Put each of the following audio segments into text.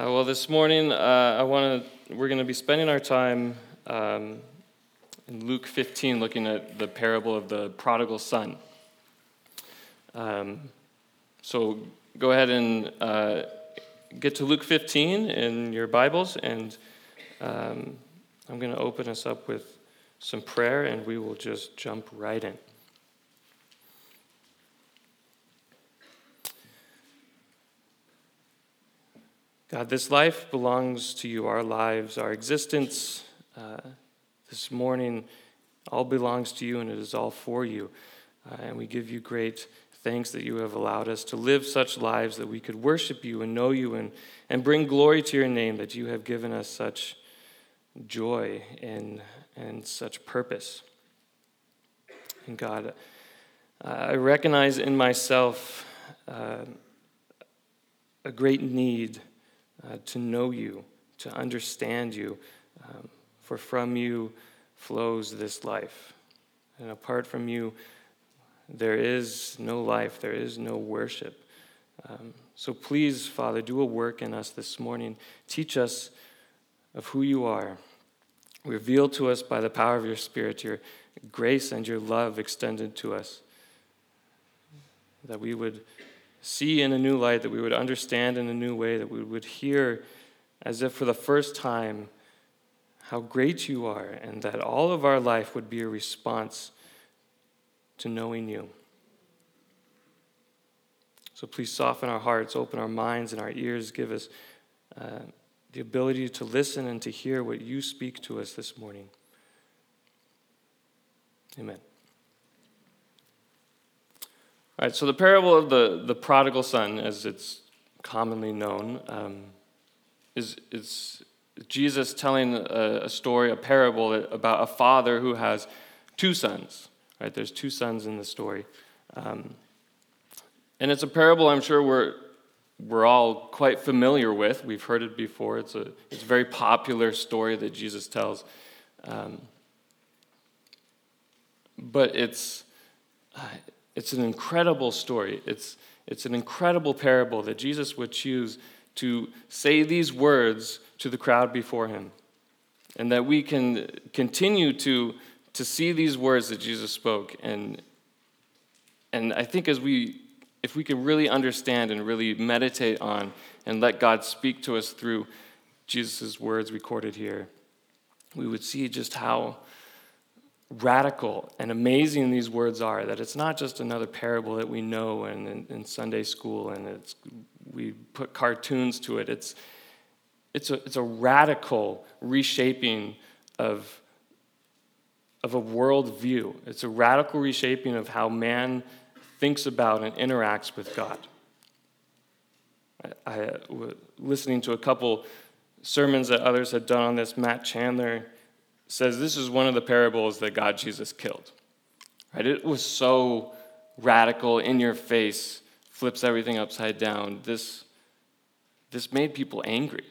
Well, this morning we're going to be spending our time in Luke 15, looking at the parable of the prodigal son. So go ahead and get to Luke 15 in your Bibles, and I'm going to open us up with some prayer, and we will just jump right in. God, this life belongs to you, our lives, our existence this morning, all belongs to you, and it is all for you. And we give you great thanks that you have allowed us to live such lives that we could worship you and know you and bring glory to your name, that you have given us such joy and such purpose. And God, I recognize in myself a great need to know you, to understand you, for from you flows this life. And apart from you, there is no life, there is no worship. So please, Father, do a work in us this morning. Teach us of who you are. Reveal to us by the power of your Spirit your grace and your love extended to us, that we would see in a new light, that we would understand in a new way, that we would hear as if for the first time how great you are, and that all of our life would be a response to knowing you. So please soften our hearts, open our minds and our ears, give us the ability to listen and to hear what you speak to us this morning. Amen. All right, so the parable of the prodigal son, as it's commonly known, is Jesus telling a story, a parable about a father who has two sons. Right, there's two sons in the story, and it's a parable I'm sure we're all quite familiar with. We've heard it before. It's a very popular story that Jesus tells, but it's. It's an incredible story. It's an incredible parable that Jesus would choose to say these words to the crowd before him, and that we can continue to see these words that Jesus spoke. And I think if we can really understand and really meditate on and let God speak to us through Jesus' words recorded here, we would see just how radical and amazing these words are, that it's not just another parable that we know and in Sunday school and we put cartoons to it. It's a radical reshaping of a worldview. It's a radical reshaping of how man thinks about and interacts with God. I was listening to a couple sermons that others had done on this. Matt Chandler says this is one of the parables that God Jesus killed. Right? It was so radical, in your face, flips everything upside down. This made people angry,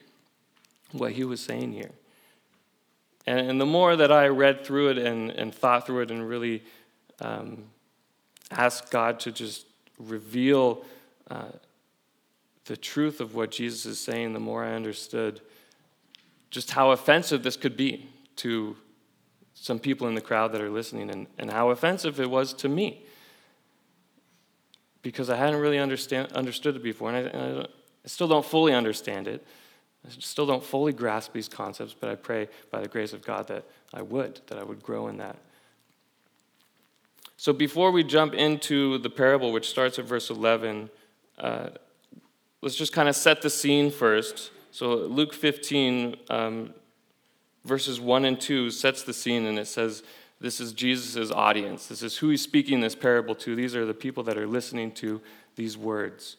what he was saying here. And the more that I read through it and thought through it and really asked God to just reveal the truth of what Jesus is saying, the more I understood just how offensive this could be to some people in the crowd that are listening, and how offensive it was to me, because I hadn't really understood it before, and I still don't fully understand it. I still don't fully grasp these concepts, but I pray by the grace of God that I would grow in that. So before we jump into the parable, which starts at verse 11, let's just kind of set the scene first. So Luke 15, verses 1 and 2 sets the scene, and it says this is Jesus' audience. This is who he's speaking this parable to. These are the people that are listening to these words.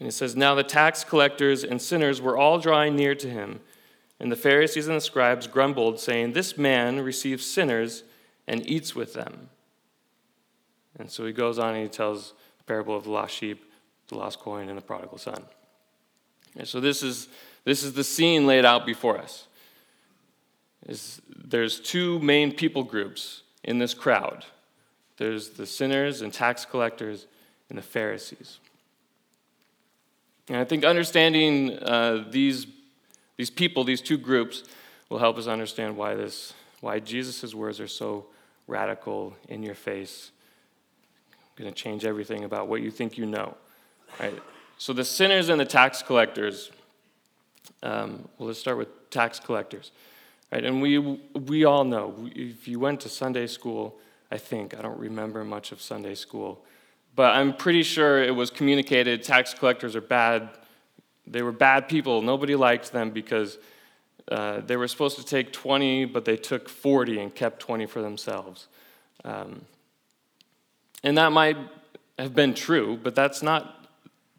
And it says, "Now the tax collectors and sinners were all drawing near to him, and the Pharisees and the scribes grumbled, saying, 'This man receives sinners and eats with them.'" And so he goes on and he tells the parable of the lost sheep, the lost coin, and the prodigal son. And so this is the scene laid out before us. There's two main people groups in this crowd. There's the sinners and tax collectors and the Pharisees. And I think understanding these people, these two groups, will help us understand why Jesus' words are so radical, in your face. I'm going to change everything about what you think you know. Right? So the sinners and the tax collectors. Well, let's start with tax collectors. Right? And we all know, if you went to Sunday school, I don't remember much of Sunday school, but I'm pretty sure it was communicated tax collectors are bad. They were bad people. Nobody liked them because they were supposed to take 20, but they took 40 and kept 20 for themselves. And that might have been true, but that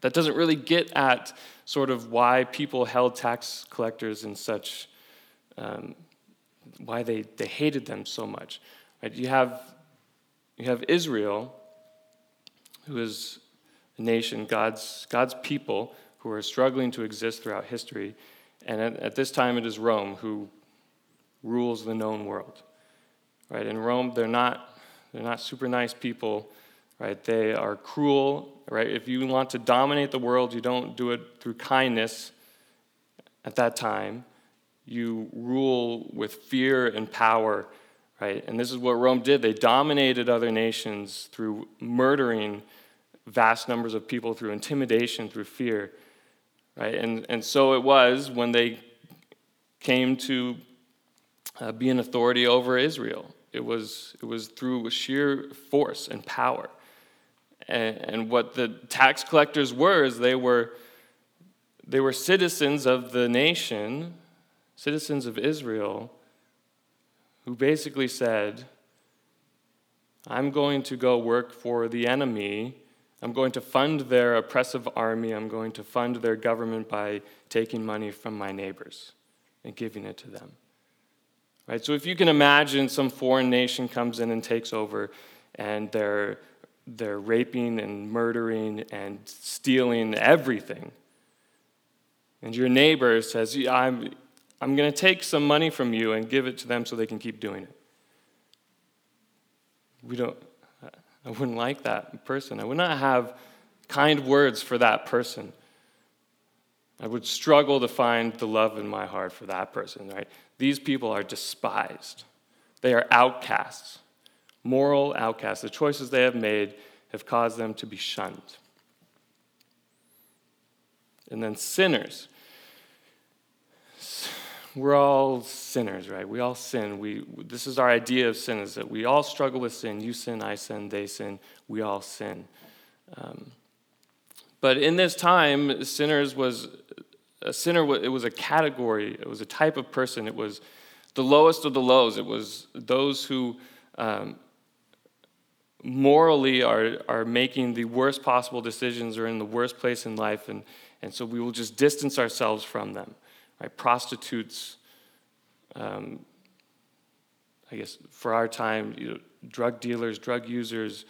doesn't really get at sort of why people held tax collectors in such, why they hated them so much. Right? You have Israel, who is a nation, God's people, who are struggling to exist throughout history. And at this time, it is Rome who rules the known world. Right? In Rome, they're not super nice people. Right? They are cruel. Right? If you want to dominate the world, you don't do it through kindness at that time. You rule with fear and power. Right? And this is what Rome did. They dominated other nations through murdering vast numbers of people, through intimidation, through fear. Right? And so it was when they came to be an authority over Israel. It was through sheer force and power. And what the tax collectors were is they were citizens of the nation, citizens of Israel, who basically said, I'm going to go work for the enemy. I'm going to fund their oppressive army. I'm going to fund their government by taking money from my neighbors and giving it to them. Right? So if you can imagine some foreign nation comes in and takes over, and they're raping and murdering and stealing everything, and your neighbor says, yeah, I'm going to take some money from you and give it to them so they can keep doing it. I wouldn't like that person. I would not have kind words for that person. I would struggle to find the love in my heart for that person, right? These people are despised. They are outcasts, moral outcasts. The choices they have made have caused them to be shunned. And then sinners. We're all sinners, right? We all sin. This is our idea of sin, is that we all struggle with sin. You sin, I sin, they sin. We all sin. But in this time, it was a category. It was a type of person. It was the lowest of the lows. It was those who morally are making the worst possible decisions or in the worst place in life, and so we will just distance ourselves from them. Right, prostitutes, I guess for our time, drug dealers, drug users,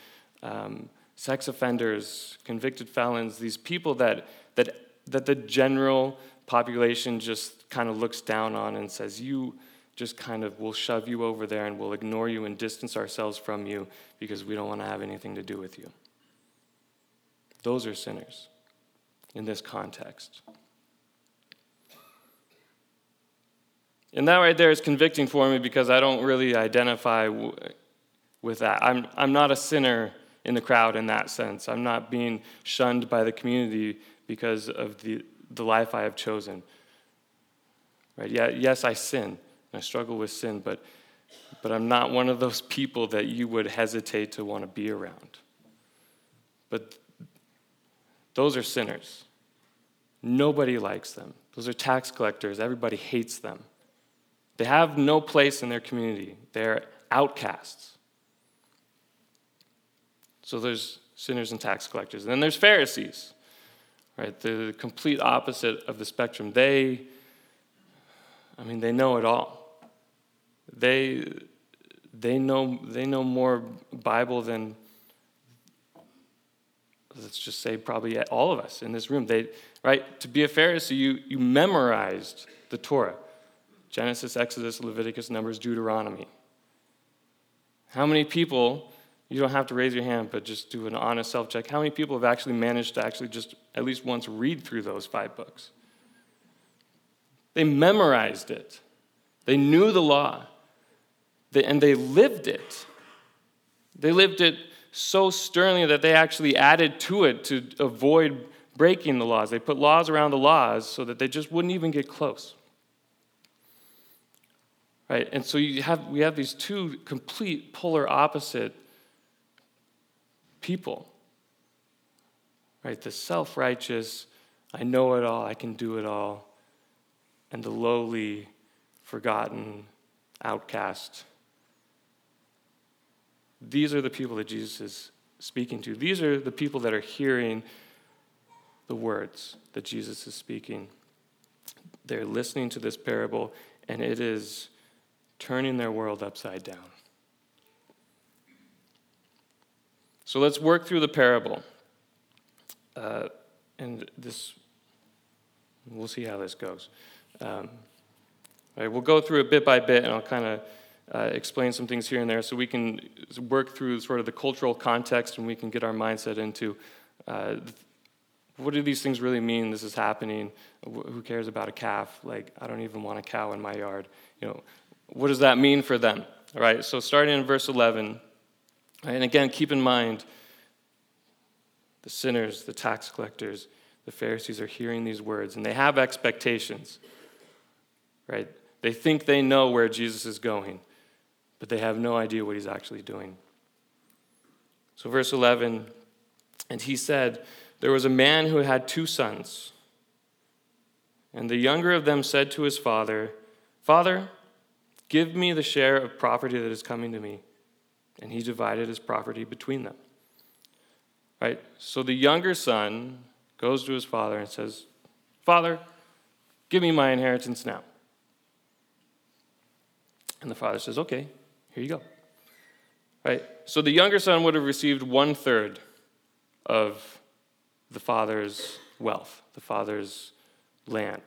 sex offenders, convicted felons, these people that the general population just kind of looks down on and says, you just kind of, we'll shove you over there and we'll ignore you and distance ourselves from you because we don't want to have anything to do with you. Those are sinners in this context. And that right there is convicting for me because I don't really identify with that. I'm not a sinner in the crowd in that sense. I'm not being shunned by the community because of the life I have chosen. Right? Yeah, yes, I sin. And I struggle with sin, but I'm not one of those people that you would hesitate to want to be around. But those are sinners. Nobody likes them. Those are tax collectors. Everybody hates them. They have no place in their community. They're outcasts. So there's sinners and tax collectors. And then there's Pharisees, right? They're the complete opposite of the spectrum. They know it all. They know more Bible than, let's just say, probably all of us in this room. To be a Pharisee, you memorized the Torah. Genesis, Exodus, Leviticus, Numbers, Deuteronomy. How many people You don't have to raise your hand, but just do an honest self-check. How many people have actually managed to actually just at least once read through those 5 books? They memorized it. They knew the law. And they lived it. They lived it so sternly that they actually added to it to avoid breaking the laws. They put laws around the laws so that they just wouldn't even get close. Right? And so we have these two complete polar opposite people, right? The self-righteous, I know it all, I can do it all, and the lowly, forgotten, outcast. These are the people that Jesus is speaking to. These are the people that are hearing the words that Jesus is speaking. They're listening to this parable, and it is turning their world upside down. So let's work through the parable, and this. We'll see how this goes. All right, we'll go through it bit by bit, and I'll kind of explain some things here and there, so we can work through sort of the cultural context, and we can get our mindset into what do these things really mean? This is happening. Who cares about a calf? Like, I don't even want a cow in my yard. You know, what does that mean for them? All right. So starting in verse 11. And again, keep in mind, the sinners, the tax collectors, the Pharisees are hearing these words, and they have expectations, right? They think they know where Jesus is going, but they have no idea what he's actually doing. So verse 11, and he said, there was a man who had 2 sons, and the younger of them said to his father, Father, give me the share of property that is coming to me. And he divided his property between them. Right? So the younger son goes to his father and says, Father, give me my inheritance now. And the father says, okay, here you go. Right? So the younger son would have received 1/3 of the father's wealth, the father's land,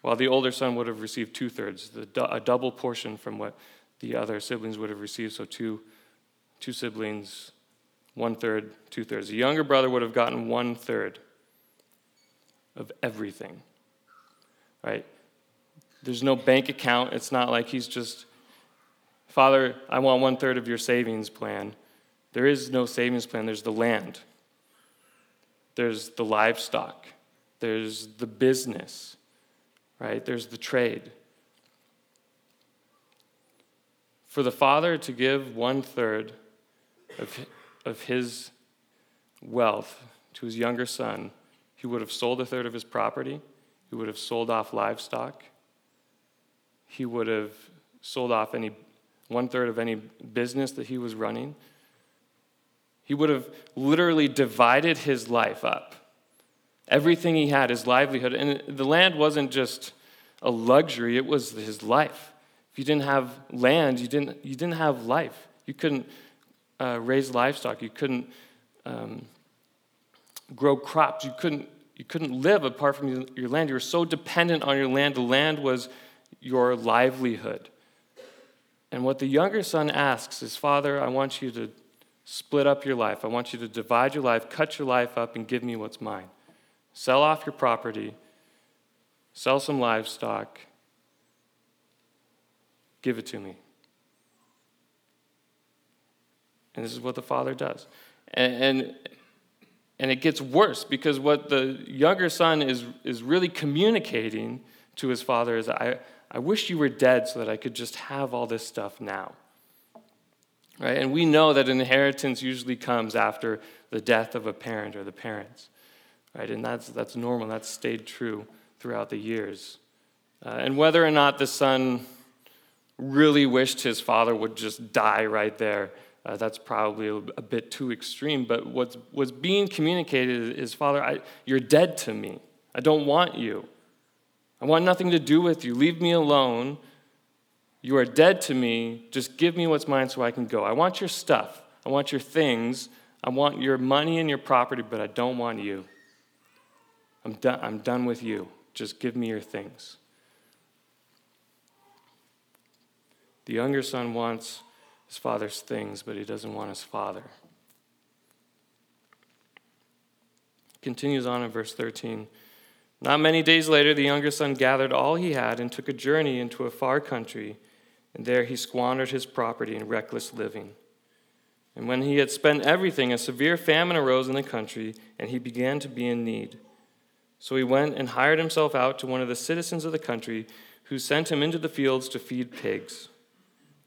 while the older son would have received 2/3, a double portion from what the other siblings would have received, so two siblings, 1/3, 2/3. The younger brother would have gotten 1/3 of everything, right? There's no bank account. It's not like he's just, Father, I want 1/3 of your savings plan. There is no savings plan. There's the land. There's the livestock. There's the business, right? There's the trade. For the father to give 1/3 of his wealth to his younger son, he would have sold a third of his property. He would have sold off livestock. He would have sold off 1/3 of any business that he was running. He would have literally divided his life up. Everything he had, his livelihood. And the land wasn't just a luxury, it was his life. If you didn't have land, you didn't have life. You couldn't raise livestock. You couldn't grow crops. You couldn't live apart from your land. You were so dependent on your land. The land was your livelihood. And what the younger son asks is, Father, I want you to split up your life. I want you to divide your life, cut your life up, and give me what's mine. Sell off your property. Sell some livestock. Give it to me. And this is what the father does. And it gets worse, because what the younger son is really communicating to his father is, I wish you were dead so that I could just have all this stuff now. Right? And we know that inheritance usually comes after the death of a parent or the parents. Right? And that's normal. That's stayed true throughout the years. And whether or not the son really wished his father would just die right there, that's probably a bit too extreme. But what's being communicated is, Father, you're dead to me. I don't want you. I want nothing to do with you. Leave me alone. You are dead to me. Just give me what's mine so I can go. I want your stuff. I want your things. I want your money and your property, but I don't want you. I'm done with you. Just give me your things. The younger son wants his father's things, but he doesn't want his father. Continues on in verse 13. Not many days later, the younger son gathered all he had and took a journey into a far country, and there he squandered his property in reckless living. And when he had spent everything, a severe famine arose in the country, and he began to be in need. So he went and hired himself out to one of the citizens of the country, who sent him into the fields to feed pigs.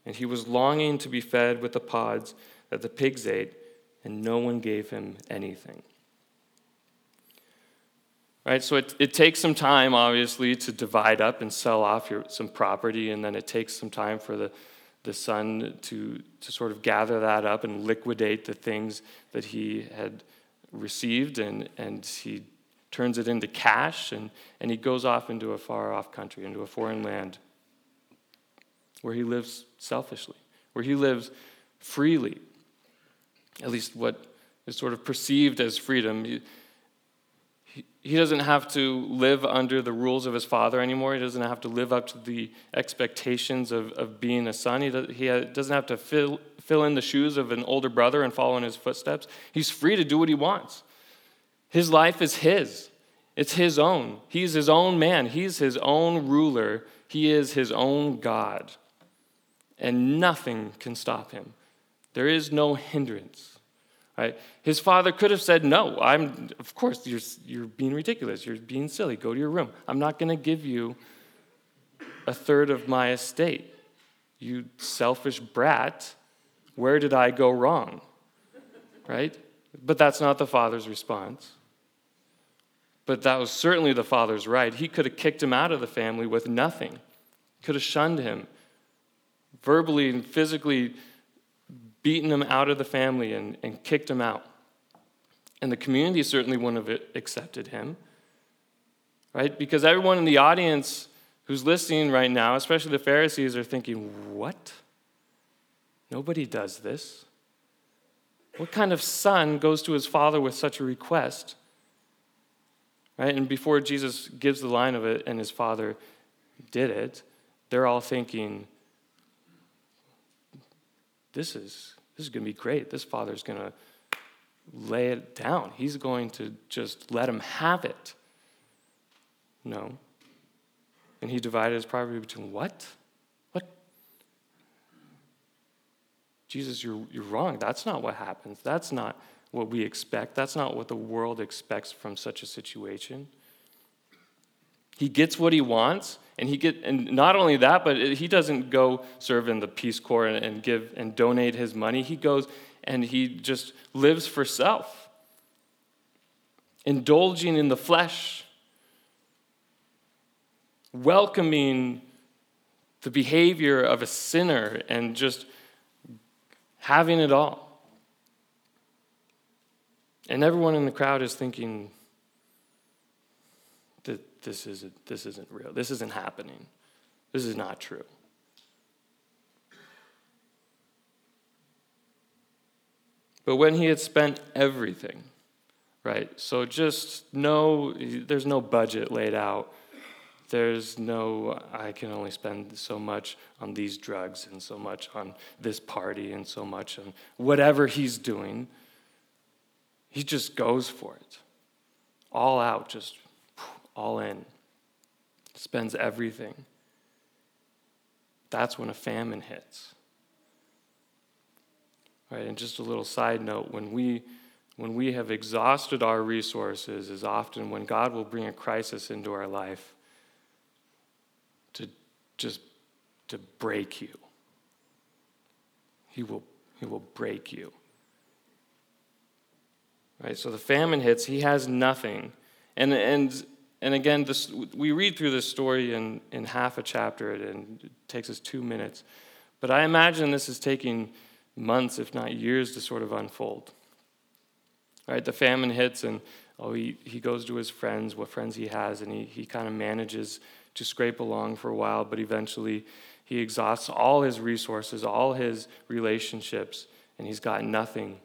And he was longing to be fed with the pods that the pigs ate, and no one gave him anything. All right, so it takes some time, obviously, to divide up and sell off some property, and then it takes some time for the son to sort of gather that up and liquidate the things that he had received, and he turns it into cash, and he goes off into a far-off country, into a foreign land, where he lives selfishly, where he lives freely, at least what is sort of perceived as freedom. He doesn't have to live under the rules of his father anymore. He doesn't have to live up to the expectations of being a son. He doesn't have to fill in the shoes of an older brother and follow in his footsteps. He's free to do what he wants. His life is his. It's his own. He's his own man. He's his own ruler. He is his own God. And nothing can stop him. There is no hindrance. Right? His father could have said, no, of course, you're being ridiculous. You're being silly. Go to your room. I'm not going to give you a third of my estate. You selfish brat. Where did I go wrong? Right? But that's not the father's response. But that was certainly the father's right. He could have kicked him out of the family with nothing. Could have shunned him. Verbally and physically beaten him out of the family and kicked him out. And the community certainly wouldn't have accepted him, right? Because everyone in the audience who's listening right now, especially the Pharisees, are thinking, what? Nobody does this. What kind of son goes to his father with such a request? Right? And before Jesus gives the line of it and his father did it, they're all thinking, This is going to be great. This father's going to lay it down. He's going to just let him have it. No. And he divided his property between what? What? Jesus, you're wrong. That's not what happens. That's not what we expect. That's not what the world expects from such a situation. He gets what he wants, and not only that, but he doesn't go serve in the Peace Corps and give and donate his money. He goes and he just lives for self, indulging in the flesh, welcoming the behavior of a sinner and just having it all. And everyone in the crowd is thinking, This isn't real. This isn't happening. This is not true. But when he had spent everything, right? So there's no budget laid out. There's no, I can only spend so much on these drugs and so much on this party and so much on whatever he's doing. He just goes for it. All out, just all in, spends everything. That's when a famine hits. All right, and just a little side note, when we have exhausted our resources is often when God will bring a crisis into our life to break you. He will break you. All right, so the famine hits, he has nothing. And again, we read through this story in half a chapter, and it takes us 2 minutes. But I imagine this is taking months, if not years, to sort of unfold. All right, the famine hits, and he goes to his friends, what friends he has, and he kind of manages to scrape along for a while, but eventually he exhausts all his resources, all his relationships, and he's got nothing.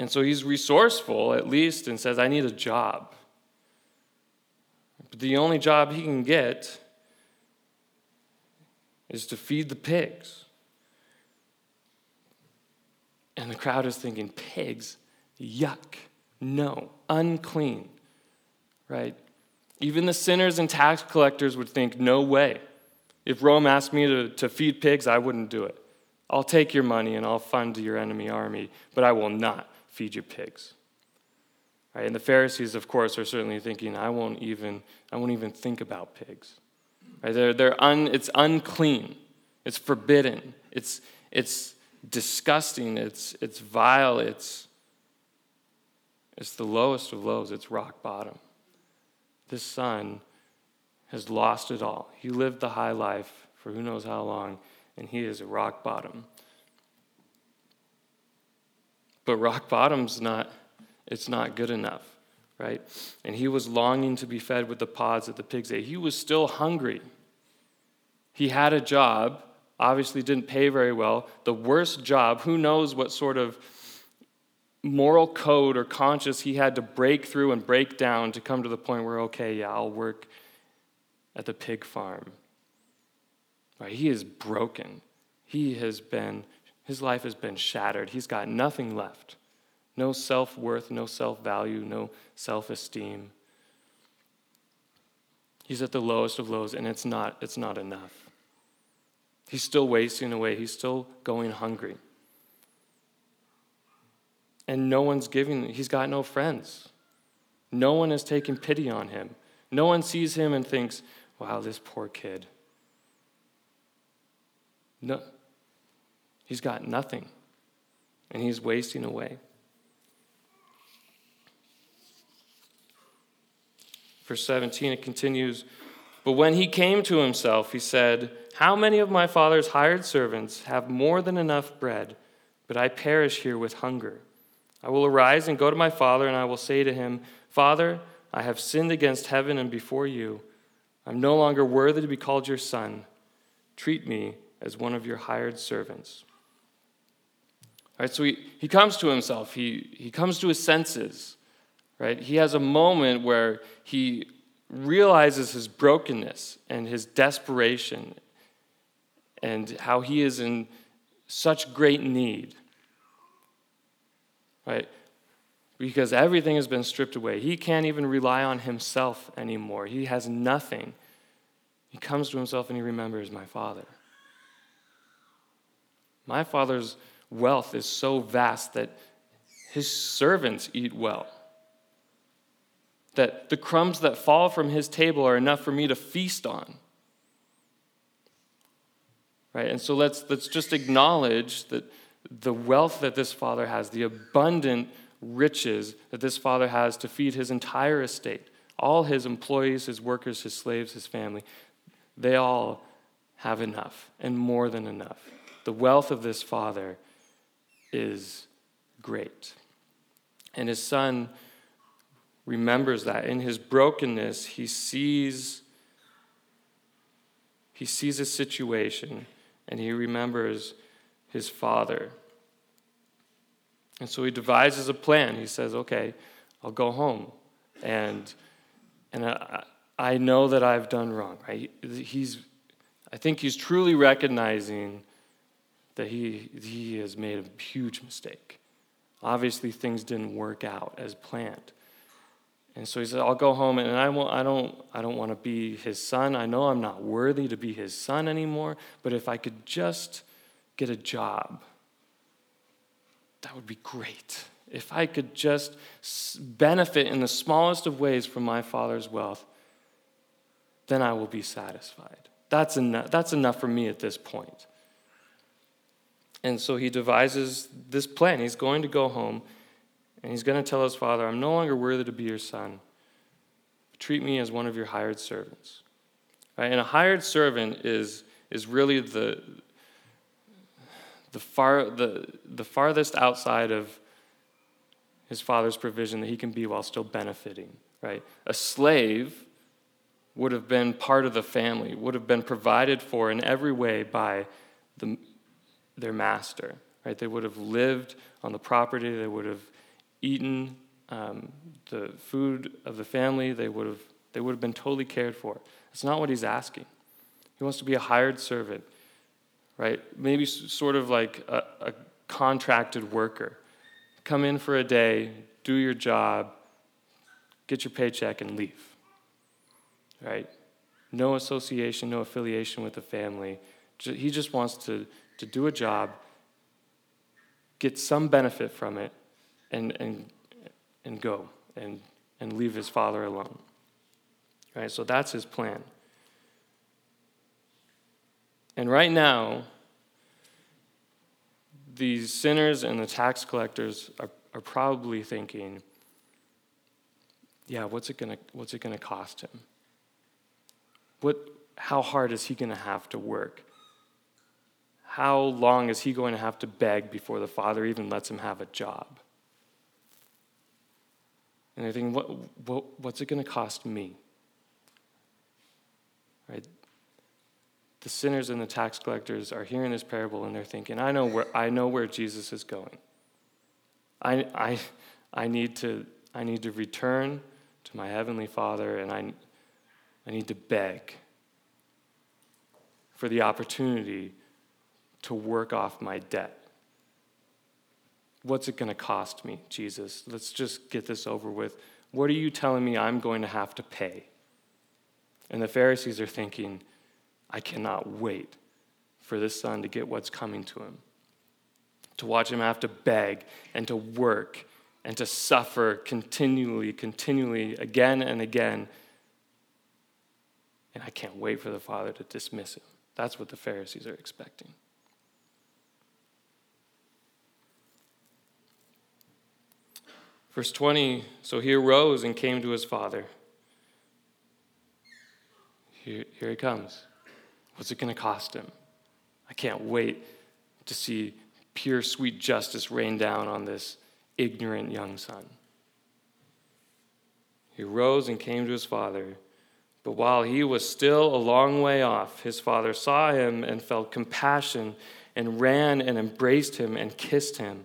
And so he's resourceful, at least, and says, I need a job. But the only job he can get is to feed the pigs. And the crowd is thinking, pigs, yuck, no, unclean, right? Even the sinners and tax collectors would think, no way. If Rome asked me to feed pigs, I wouldn't do it. I'll take your money and I'll fund your enemy army, but I will not feed you pigs. Right? And the Pharisees, of course, are certainly thinking, I won't even think about pigs. Right? It's unclean. It's forbidden. It's disgusting. It's vile. It's the lowest of lows. It's rock bottom. This son has lost it all. He lived the high life for who knows how long, and he is at rock bottom. But rock bottom's not good enough, right? And he was longing to be fed with the pods that the pigs ate. He was still hungry. He had a job, obviously didn't pay very well, the worst job. Who knows what sort of moral code or conscience he had to break through and break down to come to the point where, okay, yeah, I'll work at the pig farm. Right? He is broken. His life has been shattered. He's got nothing left. No self-worth, no self-value, no self-esteem. He's at the lowest of lows, and it's not enough. He's still wasting away. He's still going hungry. And no one's giving, he's got no friends. No one is taking pity on him. No one sees him and thinks, wow, this poor kid. No, he's got nothing, and he's wasting away. Verse 17, it continues, but when he came to himself, he said, how many of my father's hired servants have more than enough bread, but I perish here with hunger? I will arise and go to my father, and I will say to him, Father, I have sinned against heaven and before you. I'm no longer worthy to be called your son. Treat me as one of your hired servants. All right, so he comes to himself. He comes to his senses, right? He has a moment where he realizes his brokenness and his desperation and how he is in such great need. Right? Because everything has been stripped away. He can't even rely on himself anymore. He has nothing. He comes to himself and he remembers my father. My father's wealth is so vast that his servants eat well. That the crumbs that fall from his table are enough for me to feast on. Right? And so let's just acknowledge that the wealth that this father has, the abundant riches that this father has to feed his entire estate, all his employees, his workers, his slaves, his family, they all have enough and more than enough. The wealth of this father is great. And his son remembers that. In his brokenness, he sees a situation and he remembers his father. And so he devises a plan. He says, okay, I'll go home. And I know that I've done wrong. Right? I think he's truly recognizing that he has made a huge mistake. Obviously, things didn't work out as planned. And so he said, I'll go home, and I don't want to be his son. I know I'm not worthy to be his son anymore, but if I could just get a job, that would be great. If I could just benefit in the smallest of ways from my father's wealth, then I will be satisfied. That's enough for me at this point. And so he devises this plan. He's going to go home, and he's going to tell his father, I'm no longer worthy to be your son. Treat me as one of your hired servants. Right? And a hired servant is really the farthest outside of his father's provision that he can be while still benefiting, right? A slave would have been part of the family, would have been provided for in every way by their master, right? They would have lived on the property, they would have eaten the food of the family, they would have been totally cared for. That's not what he's asking. He wants to be a hired servant. Right? Maybe sort of like a contracted worker. Come in for a day, do your job, get your paycheck, and leave. Right? No association, no affiliation with the family. He just wants to do a job, get some benefit from it, and go and leave his father alone. Right? So that's his plan. And right now, these sinners and the tax collectors are probably thinking, yeah, what's it gonna cost him? How hard is he going to have to work? How long is he going to have to beg before the father even lets him have a job? And they're thinking, what's it going to cost me? Right? The sinners and the tax collectors are hearing this parable and they're thinking, I know where Jesus is going. I need to return to my heavenly Father, and I need to beg for the opportunity to work off my debt. What's it going to cost me, Jesus? Let's just get this over with. What are you telling me I'm going to have to pay? And the Pharisees are thinking, I cannot wait for this son to get what's coming to him, to watch him have to beg and to work and to suffer continually, again and again. And I can't wait for the Father to dismiss him. That's what the Pharisees are expecting. Verse 20, so he arose and came to his father. Here he comes. What's it going to cost him? I can't wait to see pure, sweet justice rain down on this ignorant young son. He arose and came to his father. But while he was still a long way off, his father saw him and felt compassion and ran and embraced him and kissed him.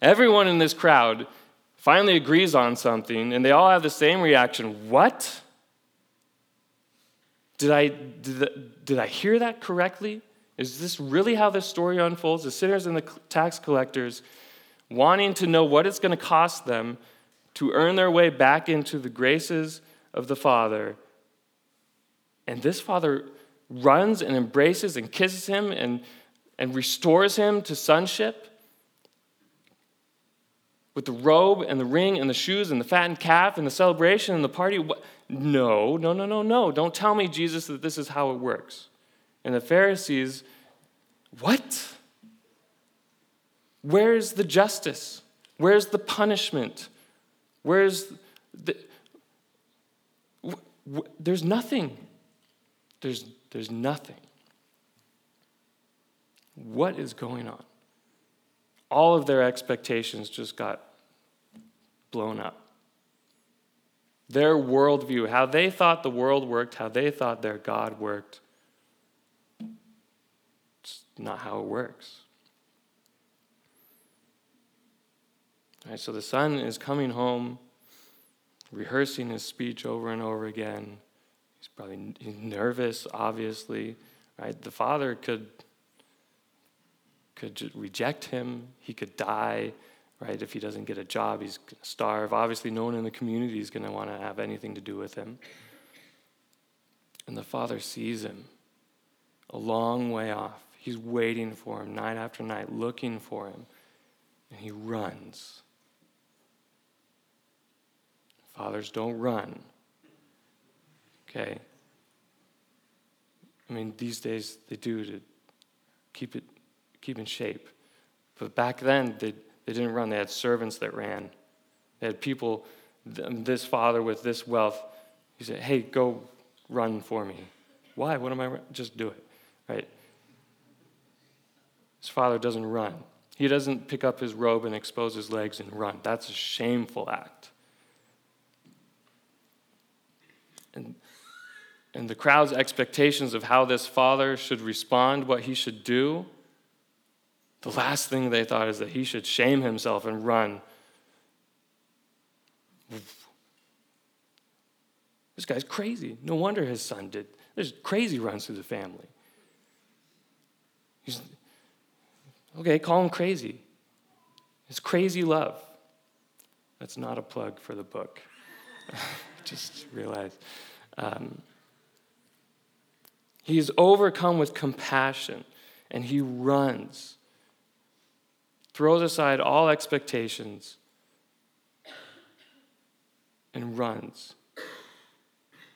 Everyone in this crowd finally agrees on something, and they all have the same reaction. What? Did I hear that correctly? Is this really how this story unfolds? The sinners and the tax collectors wanting to know what it's going to cost them to earn their way back into the graces of the Father. And this Father runs and embraces and kisses him and restores him to sonship with the robe and the ring and the shoes and the fattened calf and the celebration and the party. No. Don't tell me, Jesus, that this is how it works. And the Pharisees, what? Where's the justice? Where's the punishment? There's nothing. There's nothing. What is going on? All of their expectations just got blown up. Their worldview, how they thought the world worked, how they thought their God worked, it's not how it works. Right, so the son is coming home, rehearsing his speech over and over again. He's probably nervous, obviously. Right? The father could reject him. He could die. Right? If he doesn't get a job, he's going to starve. Obviously, no one in the community is going to want to have anything to do with him. And the father sees him a long way off. He's waiting for him night after night, looking for him. And he runs. Fathers don't run. Okay? I mean, these days they do to keep in shape. But back then, they didn't run. They had servants that ran. They had people, this father with this wealth, he said, hey, go run for me. Why? What am I? Just do it. Right? His father doesn't run. He doesn't pick up his robe and expose his legs and run. That's a shameful act. And the crowd's expectations of how this father should respond, what he should do, the last thing they thought is that he should shame himself and run. This guy's crazy. No wonder his son did. There's crazy runs through the family. Okay, call him crazy. It's crazy love. That's not a plug for the book. Just realized. He is overcome with compassion, and he runs, throws aside all expectations, and runs,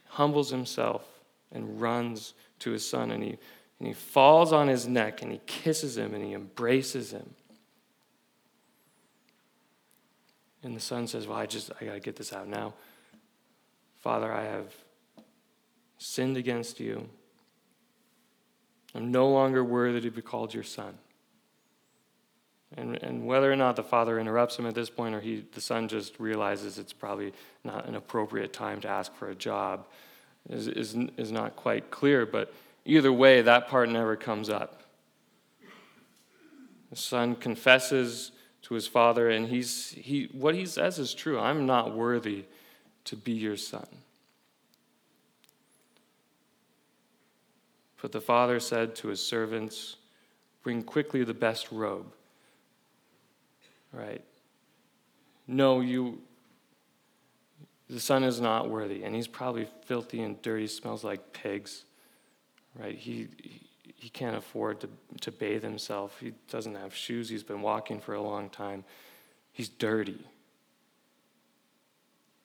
humbles himself, and runs to his son, and he falls on his neck, and he kisses him, and he embraces him. And the son says, well, I got to get this out now. Father, I have sinned against you. I'm no longer worthy to be called your son. And whether or not the father interrupts him at this point, or the son just realizes it's probably not an appropriate time to ask for a job is not quite clear, but either way, that part never comes up. The son confesses to his father, and what he says is true. I'm not worthy to be your son. But the father said to his servants, bring quickly the best robe. Right? No, the son is not worthy, and he's probably filthy and dirty, smells like pigs. Right? He can't afford to bathe himself. He doesn't have shoes. He's been walking for a long time. He's dirty.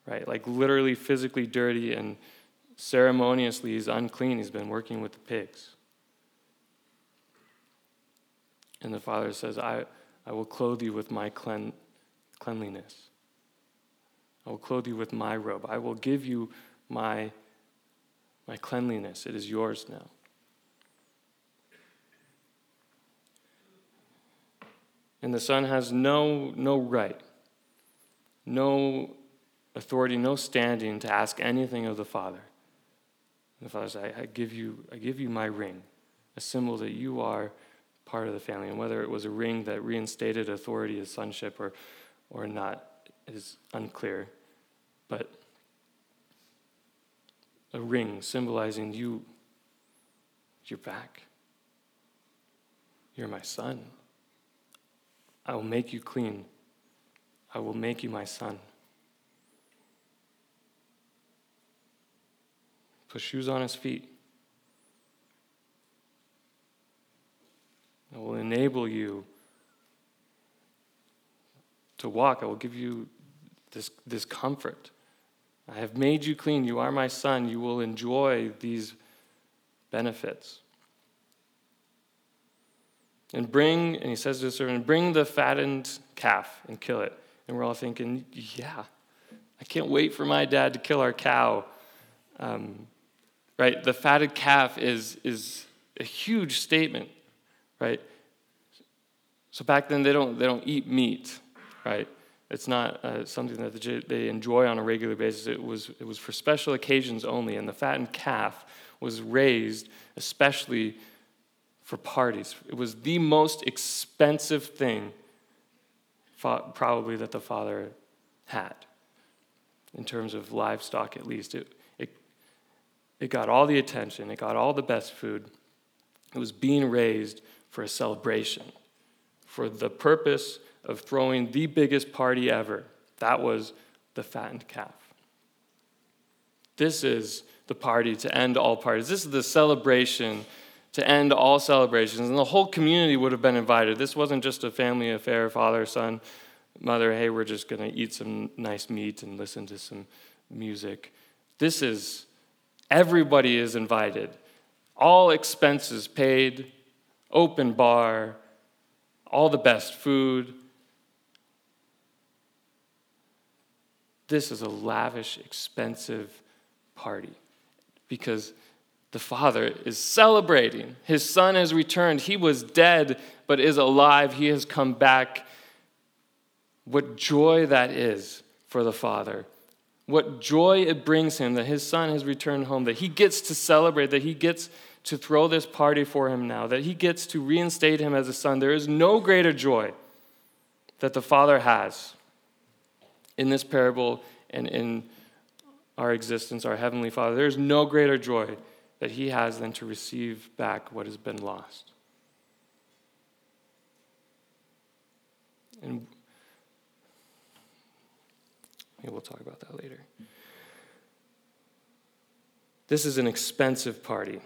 Right? Like literally physically dirty, and ceremoniously he's unclean. He's been working with the pigs. And the father says, I will clothe you with my cleanliness. I will clothe you with my robe. I will give you my cleanliness. It is yours now. And the son has no right, no authority, no standing to ask anything of the father. And the father says, I give you my ring, a symbol that you are part of the family. And whether it was a ring that reinstated authority as sonship or not is unclear. But a ring symbolizing you're back. You're my son. I will make you clean. I will make you my son. Put shoes on his feet. I will enable you to walk. I will give you this comfort. I have made you clean. You are my son. You will enjoy these benefits. And he says to the servant, bring the fattened calf and kill it. And we're all thinking, yeah, I can't wait for my dad to kill our cow. Right? The fatted calf is a huge statement. Right? So back then they don't eat meat, right? It's not something that they enjoy on a regular basis. It was for special occasions only, and the fattened calf was raised especially for parties. It was the most expensive thing probably that the father had in terms of livestock, at least. It got all the attention. It got all the best food. It was being raised for a celebration, for the purpose of throwing the biggest party ever. That was the fattened calf. This is the party to end all parties. This is the celebration to end all celebrations. And the whole community would have been invited. This wasn't just a family affair, father, son, mother, hey, we're just going to eat some nice meat and listen to some music. This is, everybody is invited. All expenses paid, open bar, all the best food. This is a lavish, expensive party because The Father is celebrating. His Son has returned. He was dead, but is alive. He has come back. What joy that is for the Father. What joy it brings him that his Son has returned home, that he gets to celebrate, that he gets to throw this party for him now, that he gets to reinstate him as a son. There is no greater joy that the Father has in this parable and in our existence, our Heavenly Father. There is no greater joy that he has than to receive back what has been lost. And maybe we'll talk about that later. This is an expensive party.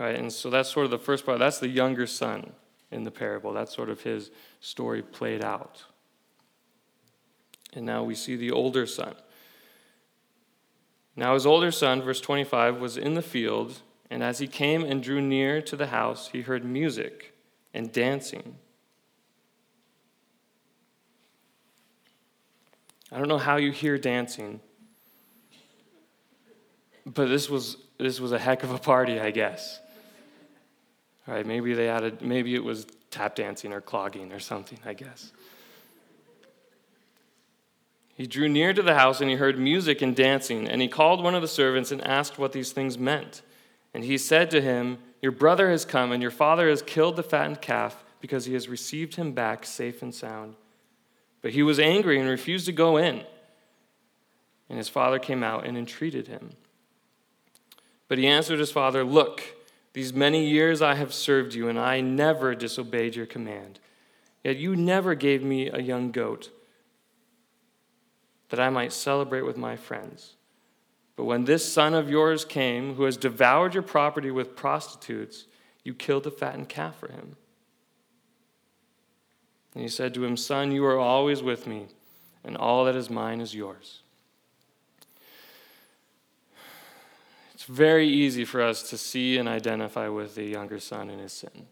All right, and so that's sort of the first part. That's the younger son in the parable. That's sort of his story played out. And now we see the older son. Now his older son, verse 25, was in the field, and as he came and drew near to the house, he heard music and dancing. I don't know how you hear dancing, but this was a heck of a party, I guess. All right, maybe it was tap dancing or clogging or something, I guess. He drew near to the house, and he heard music and dancing, and he called one of the servants and asked what these things meant. And he said to him, "Your brother has come, and your father has killed the fattened calf, because he has received him back safe and sound." But he was angry and refused to go in. And his father came out and entreated him. But he answered his father, "Look, these many years I have served you, and I never disobeyed your command. Yet you never gave me a young goat that I might celebrate with my friends. But when this son of yours came, who has devoured your property with prostitutes, you killed the fattened calf for him." And he said to him, "Son, you are always with me, and all that is mine is yours." It's very easy for us to see and identify with the younger son in his sin.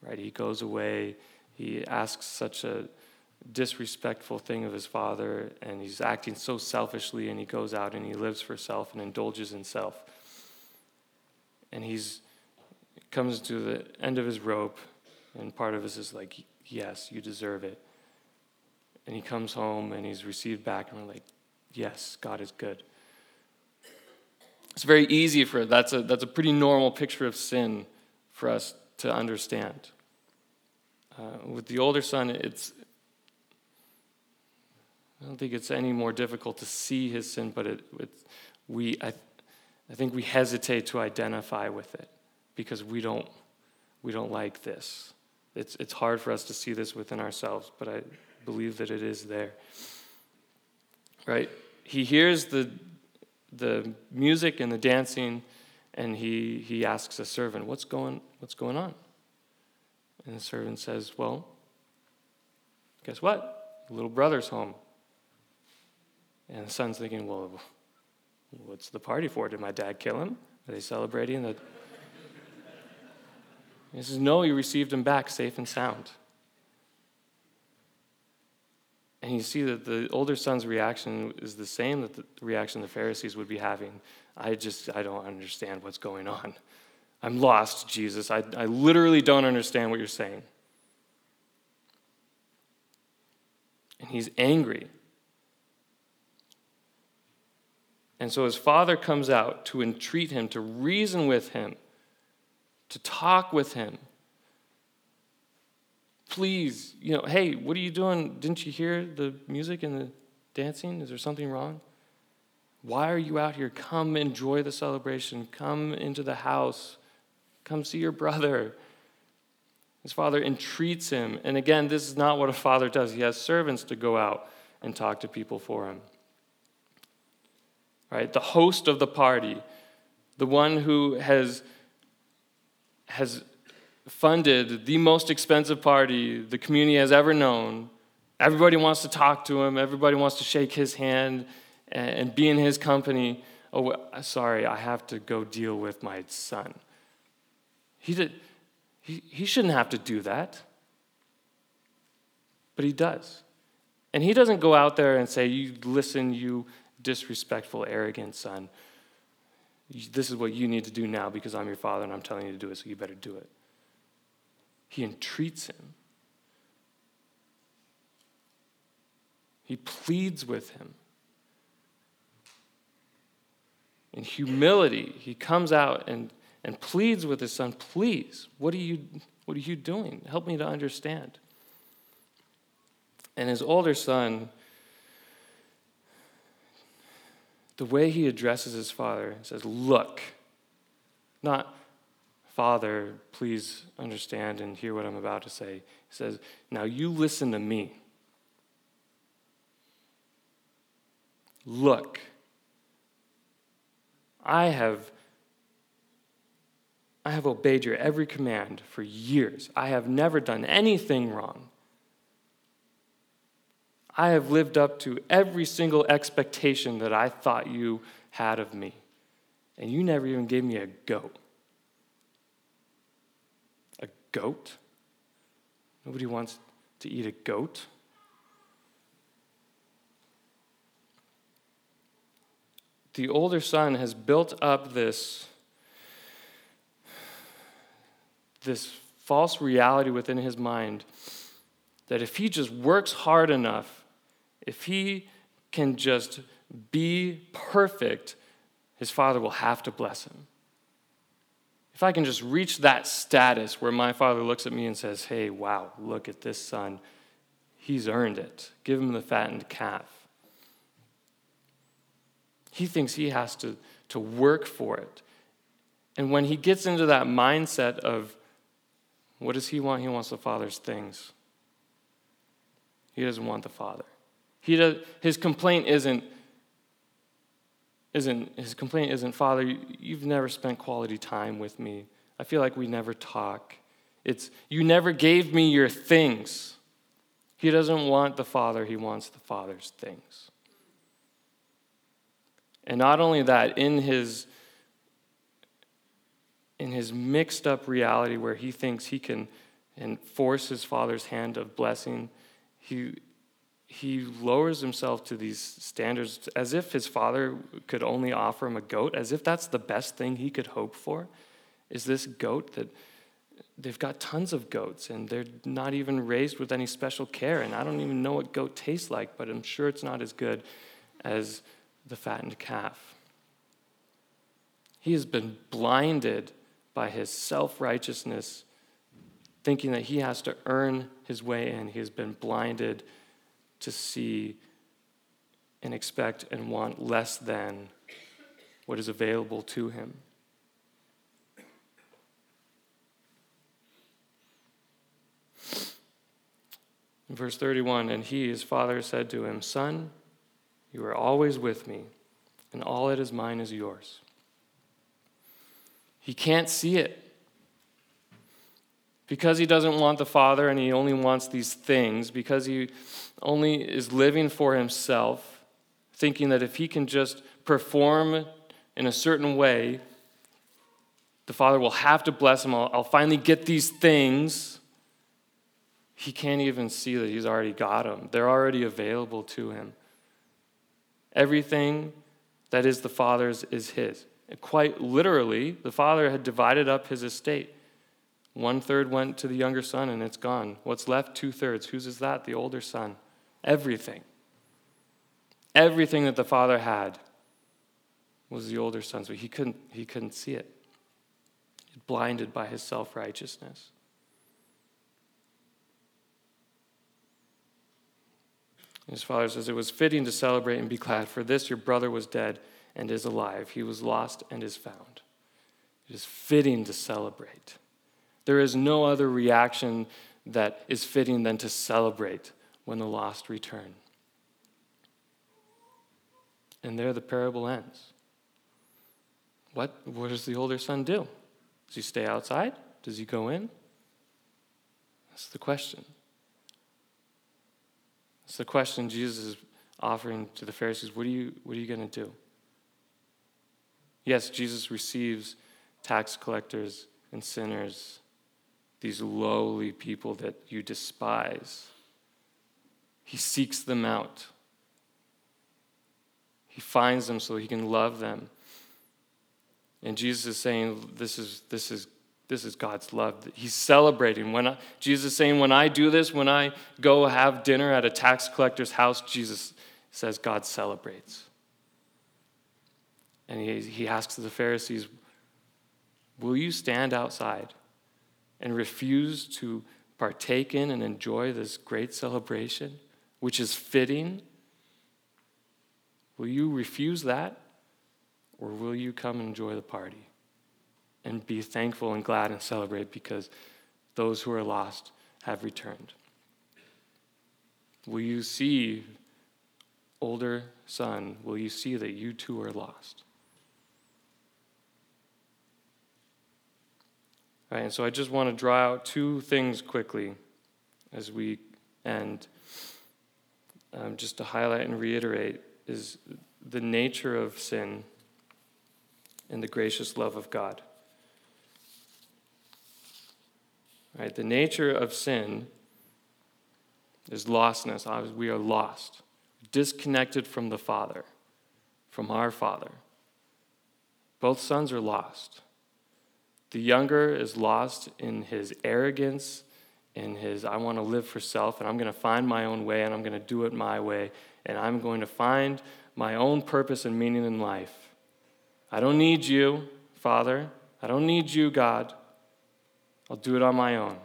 Right? He goes away, he asks such a disrespectful thing of his father, and he's acting so selfishly, and he goes out and he lives for self and indulges in self. And he comes to the end of his rope, and part of us is like, "Yes, you deserve it." And he comes home and he's received back, and we're like, "Yes, God is good." It's very easy for that's a pretty normal picture of sin for us to understand. With the older son, I don't think it's any more difficult to see his sin, but I think we hesitate to identify with it because we don't like this. It's hard for us to see this within ourselves, but I believe that it is there. Right? He hears the music and the dancing, and he asks a servant, "What's going on?" And the servant says, "Well, guess what? Your little brother's home." And the son's thinking, "Well, what's the party for? Did my dad kill him? Are they celebrating the..." He says, "No, you received him back safe and sound." And you see that the older son's reaction is the same that the reaction the Pharisees would be having. I don't understand what's going on. I'm lost, Jesus. I literally don't understand what you're saying. And he's angry. And so his father comes out to entreat him, to reason with him, to talk with him. "Please, hey, what are you doing? Didn't you hear the music and the dancing? Is there something wrong? Why are you out here? Come enjoy the celebration. Come into the house. Come see your brother." His father entreats him. And again, this is not what a father does. He has servants to go out and talk to people for him. Right? The host of the party, the one who has funded the most expensive party the community has ever known. Everybody wants to talk to him. Everybody wants to shake his hand and be in his company. "Oh, sorry, I have to go deal with my son." He shouldn't have to do that. But he does. And he doesn't go out there and say, "You listen, you disrespectful, arrogant son, this is what you need to do now because I'm your father and I'm telling you to do it, so you better do it. He entreats him. He pleads with him. In humility, he comes out and pleads with his son, please, what are you doing? Help me to understand. And his older son, the way he addresses his father, says, look, not father, please understand and hear what I'm about to say. He says, now you listen to me. Look, I have obeyed your every command for years. I have never done anything wrong. I have lived up to every single expectation that I thought you had of me. And you never even gave me a goat. A goat? Nobody wants to eat a goat. The older son has built up this false reality within his mind that if he just works hard enough, if he can just be perfect, his father will have to bless him. If I can just reach that status where my father looks at me and says, hey, wow, look at this son. He's earned it. Give him the fattened calf. He thinks he has to work for it. And when he gets into that mindset of, what does he want? He wants the father's things. He doesn't want the father. His complaint isn't, Father, you've never spent quality time with me. I feel like we never talk. It's, you never gave me your things. He doesn't want the father. He wants the father's things. And not only that, in his mixed up reality where he thinks he can and force his father's hand of blessing, he lowers himself to these standards as if his father could only offer him a goat, as if that's the best thing he could hope for, is this goat that they've got tons of goats and they're not even raised with any special care. And I don't even know what goat tastes like, but I'm sure it's not as good as the fattened calf. He has been blinded by his self-righteousness, thinking that he has to earn his way in. He has been blinded to see and expect and want less than what is available to him. In verse 31, and he, his father, said to him, son, you are always with me, and all that is mine is yours. He can't see it. Because he doesn't want the father and he only wants these things, because he only is living for himself, thinking that if he can just perform in a certain way, the father will have to bless him. I'll finally get these things. He can't even see that he's already got them. They're already available to him. Everything that is the father's is his. Quite literally, the father had divided up his estate. 1/3 went to the younger son, and it's gone. What's left? 2/3. Whose is that? The older son. Everything. Everything that the father had was the older son's, but he couldn't see it. Blinded by his self-righteousness. His father says, it was fitting to celebrate and be glad, for this your brother was dead and is alive. He was lost and is found. It is fitting to celebrate. There is no other reaction that is fitting than to celebrate when the lost return. And there the parable ends. What does the older son do? Does he stay outside? Does he go in? That's the question. That's the question Jesus is offering to the Pharisees. What are you going to do? Yes, Jesus receives tax collectors and sinners, these lowly people that you despise. He seeks them out. He He finds them so he can love them. And Jesus is saying, this is God's love. He's celebrating. Jesus is saying, when I do this, when I go have dinner at a tax collector's house, Jesus says God celebrates. And he asks the Pharisees, will you stand outside and refuse to partake in and enjoy this great celebration, which is fitting? Will you refuse that? Or will you come and enjoy the party? And be thankful and glad and celebrate because those who are lost have returned. Will you see, older son, will you see that you too are lost? All right, and so I just want to draw out two things quickly as we end. Just to highlight and reiterate is the nature of sin and the gracious love of God. Right, the nature of sin is lostness. We are lost, disconnected from the Father, from our Father. Both sons are lost. The younger is lost in his arrogance, in his, I want to live for self, and I'm going to find my own way, and I'm going to do it my way, and I'm going to find my own purpose and meaning in life. I don't need you, Father. I don't need you, God. I'll do it on my own.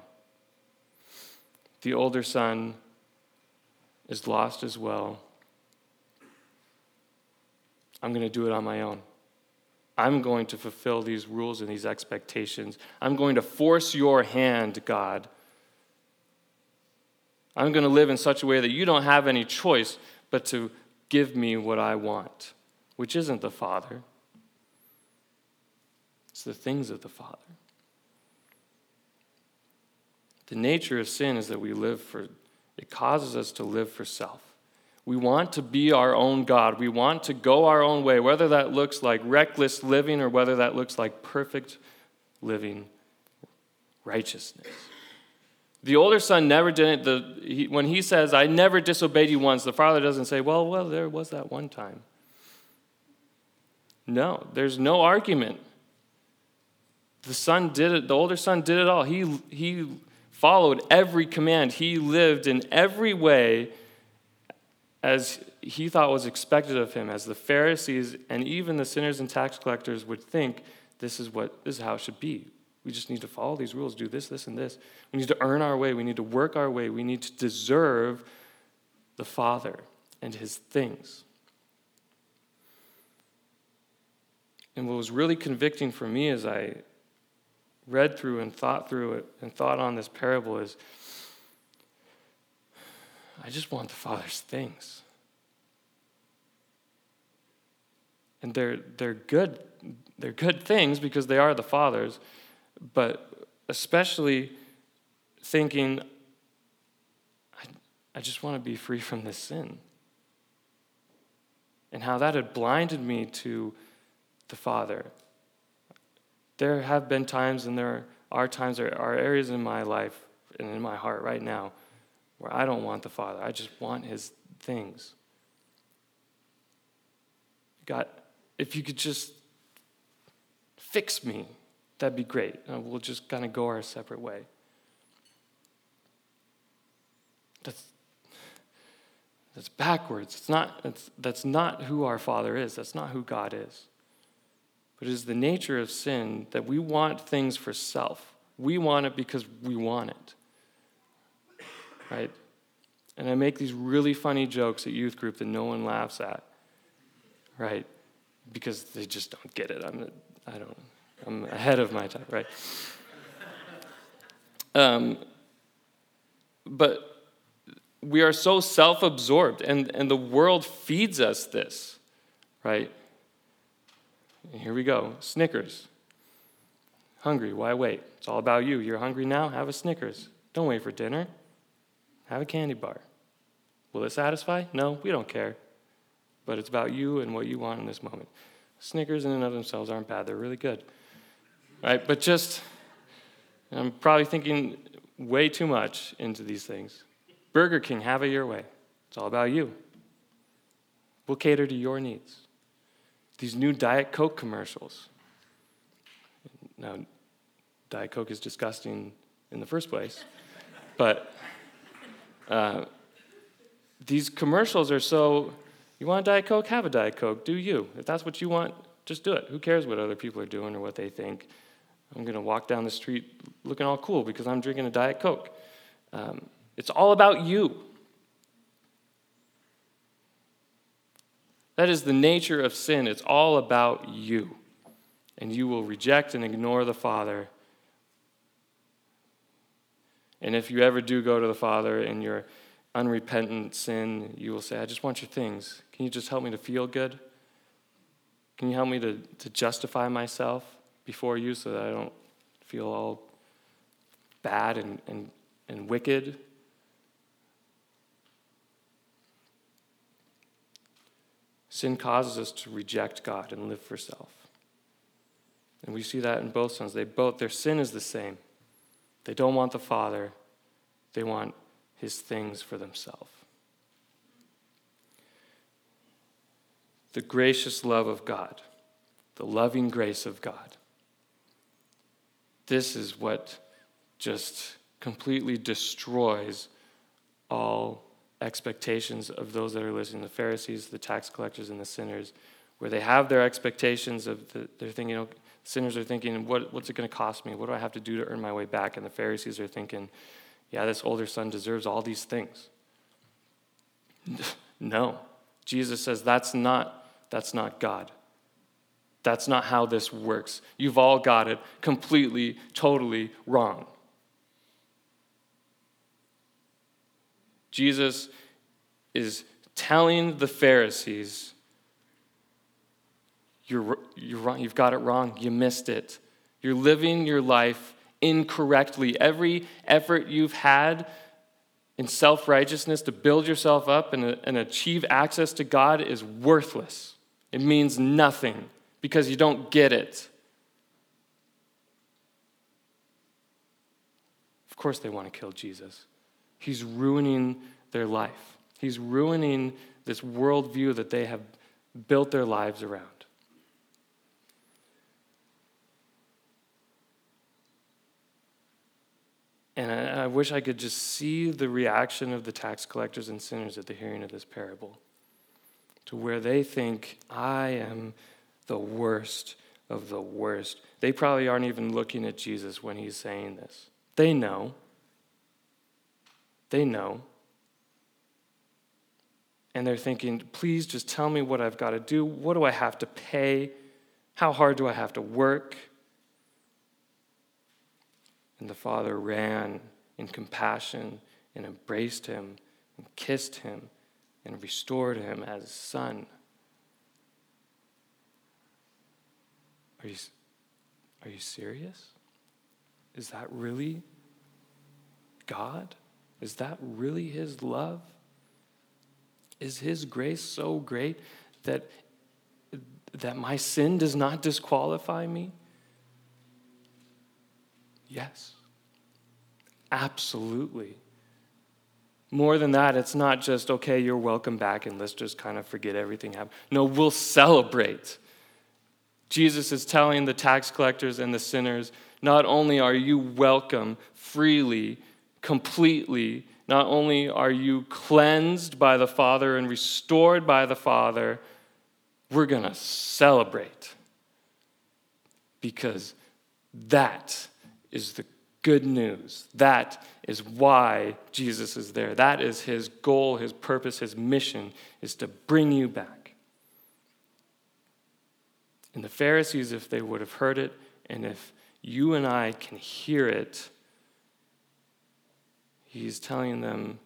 The older son is lost as well. I'm going to do it on my own. I'm going to fulfill these rules and these expectations. I'm going to force your hand, God. I'm going to live in such a way that you don't have any choice but to give me what I want, which isn't the Father. It's the things of the Father. The nature of sin is that it causes us to live for self. We want to be our own God. We want to go our own way, whether that looks like reckless living or whether that looks like perfect living righteousness. The older son never did it. When he says, I never disobeyed you once, the father doesn't say, well, there was that one time. No, there's no argument. The son did it. The older son did it all. He followed every command. He lived in every way as he thought was expected of him, as the Pharisees and even the sinners and tax collectors would think this is how it should be. We just need to follow these rules, do this, this, and this. We need to earn our way. We need to work our way. We need to deserve the Father and his things. And what was really convicting for me as I read through it and thought on this parable is I just want the Father's things. And they're good things because they are the Father's, but especially thinking I just want to be free from this sin. And how that had blinded me to the Father. There have been times, and there are times, there are areas in my life and in my heart right now where I don't want the Father. I just want his things. God, if you could just fix me, that'd be great. And we'll just kind of go our separate way. That's backwards. That's not who our Father is. That's not who God is. But it is the nature of sin that we want things for self. We want it because we want it. Right? And I make these really funny jokes at youth group that no one laughs at. Right? Because they just don't get it. I'm ahead of my time, right? But we are so self-absorbed, and the world feeds us this, right? Here we go. Snickers. Hungry. Why wait? It's all about you. You're hungry now? Have a Snickers. Don't wait for dinner. Have a candy bar. Will it satisfy? No, we don't care. But it's about you and what you want in this moment. Snickers in and of themselves aren't bad. They're really good. Right? But I'm probably thinking way too much into these things. Burger King, have it your way. It's all about you. We'll cater to your needs. these new Diet Coke commercials. Now, Diet Coke is disgusting in the first place, but these commercials are so, you want a Diet Coke? Have a Diet Coke. Do you. If that's what you want, just do it. Who cares what other people are doing or what they think? I'm going to walk down the street looking all cool because I'm drinking a Diet Coke. It's all about you. That is the nature of sin. It's all about you. And you will reject and ignore the Father. And if you ever do go to the Father in your unrepentant sin, you will say, I just want your things. Can you just help me to feel good? Can you help me to justify myself before you so that I don't feel all bad and wicked? Sin causes us to reject God and live for self. And we see that in both sons. Their sin is the same. They don't want the Father. They want his things for themselves. The gracious love of God. The loving grace of God. This is what just completely destroys all expectations of those that are listening, the Pharisees, the tax collectors, and the sinners, where they have their expectations of, they're thinking, you know, sinners are thinking, what's it going to cost me? What do I have to do to earn my way back? And the Pharisees are thinking, yeah, this older son deserves all these things. No. Jesus says that's not God. That's not how this works. You've all got it completely, totally wrong. Jesus is telling the Pharisees, you're wrong. You've got it wrong. You missed it. You're living your life incorrectly. Every effort you've had in self-righteousness to build yourself up and achieve access to God is worthless. It means nothing because you don't get it. Of course they want to kill Jesus. He's ruining their life. He's ruining this worldview that they have built their lives around. And I wish I could just see the reaction of the tax collectors and sinners at the hearing of this parable, to where they think, I am the worst of the worst. They probably aren't even looking at Jesus when he's saying this. They know. They know. And they're thinking, please just tell me what I've got to do. What do I have to pay? How hard do I have to work? And the Father ran in compassion and embraced him and kissed him and restored him as his son. Are you serious? Is that really God? Is that really his love? Is his grace so great that my sin does not disqualify me? Yes, absolutely. More than that, it's not just, okay, you're welcome back and let's just kind of forget everything happened. No, we'll celebrate. Jesus is telling the tax collectors and the sinners, not only are you welcome freely, completely, not only are you cleansed by the Father and restored by the Father, we're going to celebrate. Because that is the good news. That is why Jesus is there. That is his goal, his purpose, his mission, is to bring you back. And the Pharisees, if they would have heard it, and if you and I can hear it, he's telling them,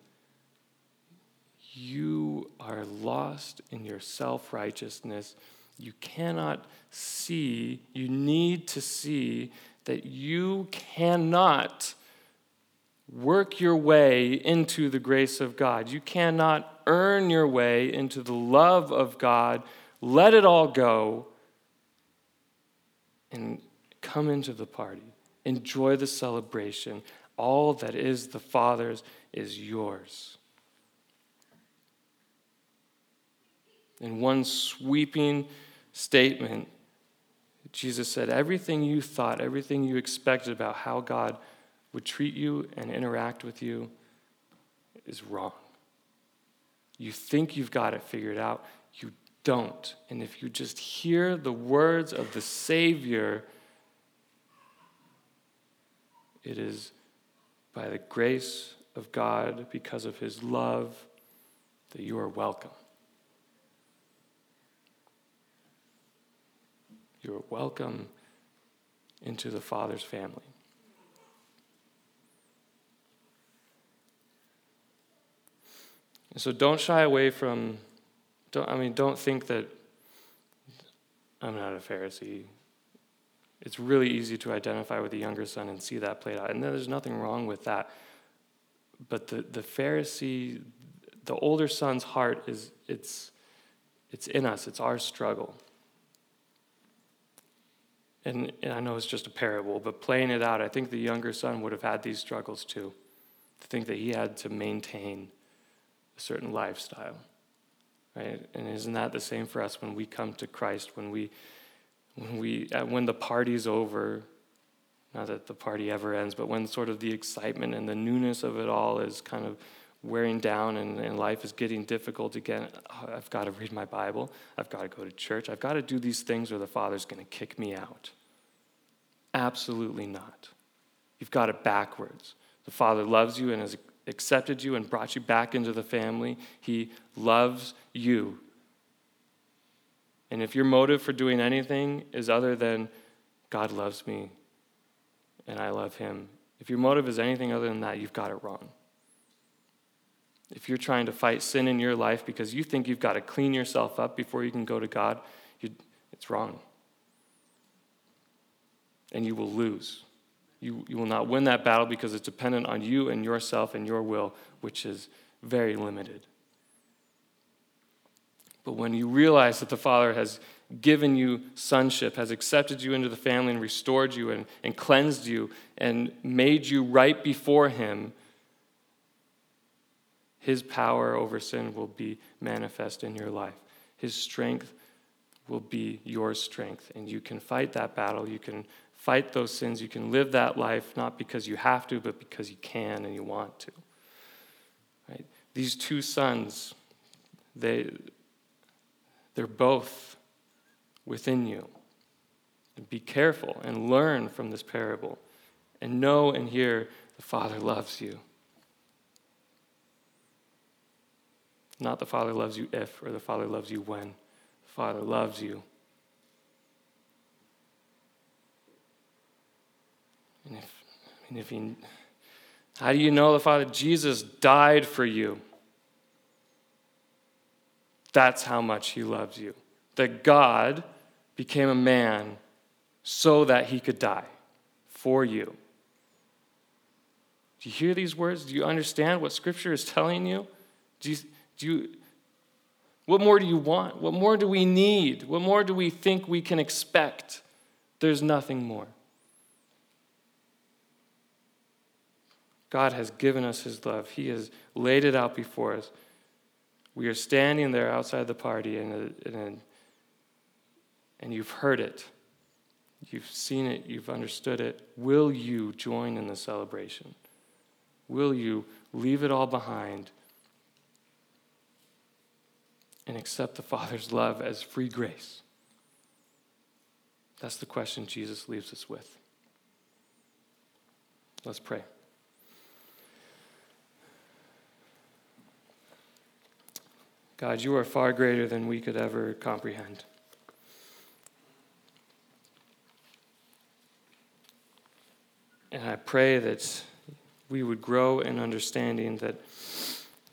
you are lost in your self-righteousness. You cannot see, you need to see that you cannot work your way into the grace of God. You cannot earn your way into the love of God. Let it all go and come into the party. Enjoy the celebration. All that is the Father's is yours. In one sweeping statement. Jesus said, everything you thought, everything you expected about how God would treat you and interact with you is wrong. You think you've got it figured out. You don't. And if you just hear the words of the Savior, it is by the grace of God, because of his love, that you are welcome. You are welcome into the Father's family. And so don't shy away from, don't think that I'm not a Pharisee. It's really easy to identify with the younger son and see that played out. And there's nothing wrong with that. But the Pharisee, the older son's heart is, it's in us. It's our struggle. And I know it's just a parable, but playing it out, I think the younger son would have had these struggles too. To think that he had to maintain a certain lifestyle, right? And isn't that the same for us when we come to Christ, when the party's over? Not that the party ever ends, but when sort of the excitement and the newness of it all is kind of wearing down and life is getting difficult again, oh, I've got to read my Bible, I've got to go to church, I've got to do these things or the Father's going to kick me out. Absolutely not. You've got it backwards. The Father loves you and has accepted you and brought you back into the family. He loves you. And if your motive for doing anything is other than God loves me, and I love him, if your motive is anything other than that, you've got it wrong. If you're trying to fight sin in your life because you think you've got to clean yourself up before you can go to God, it's wrong. And you will lose. You will not win that battle because it's dependent on you and yourself and your will, which is very limited. But when you realize that the Father has given you sonship, has accepted you into the family and restored you and cleansed you and made you right before him, his power over sin will be manifest in your life. His strength will be your strength, and you can fight that battle. You can fight those sins. You can live that life, not because you have to, but because you can and you want to. Right? These two sons, they're both within you. And be careful and learn from this parable and know and hear the Father loves you. Not the Father loves you if or the Father loves you when. The Father loves you. And how do you know the Father? Jesus died for you. That's how much he loves you. That God became a man so that he could die for you. Do you hear these words? Do you understand what Scripture is telling you? What more do you want? What more do we need? What more do we think we can expect? There's nothing more. God has given us his love. He has laid it out before us. We are standing there outside the party, and you've heard it. You've seen it. You've understood it. Will you join in the celebration? Will you leave it all behind and accept the Father's love as free grace? That's the question Jesus leaves us with. Let's pray. God, you are far greater than we could ever comprehend. And I pray that we would grow in understanding, that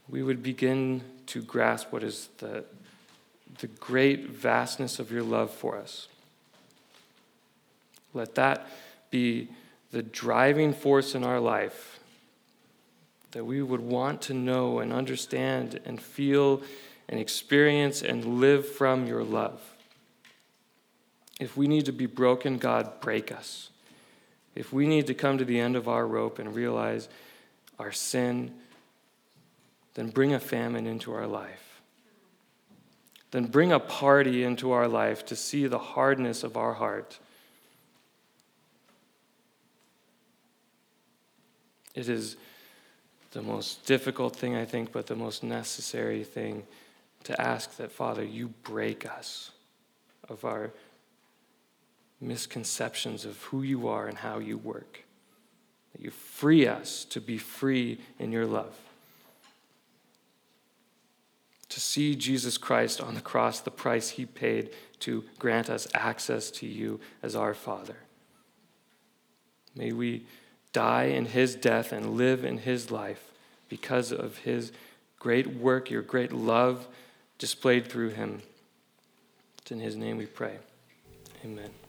we would begin to grasp what is the great vastness of your love for us. Let that be the driving force in our life, that we would want to know and understand and feel and experience and live from your love. If we need to be broken, God, break us. If we need to come to the end of our rope and realize our sin, then bring a famine into our life. then bring a party into our life to see the hardness of our heart. It is the most difficult thing, I think, but the most necessary thing to ask that, Father, you break us of our misconceptions of who you are and how you work. That you free us to be free in your love. To see Jesus Christ on the cross, the price he paid to grant us access to you as our Father. May we die in his death and live in his life because of his great work, your great love displayed through him. It's in his name we pray. Amen.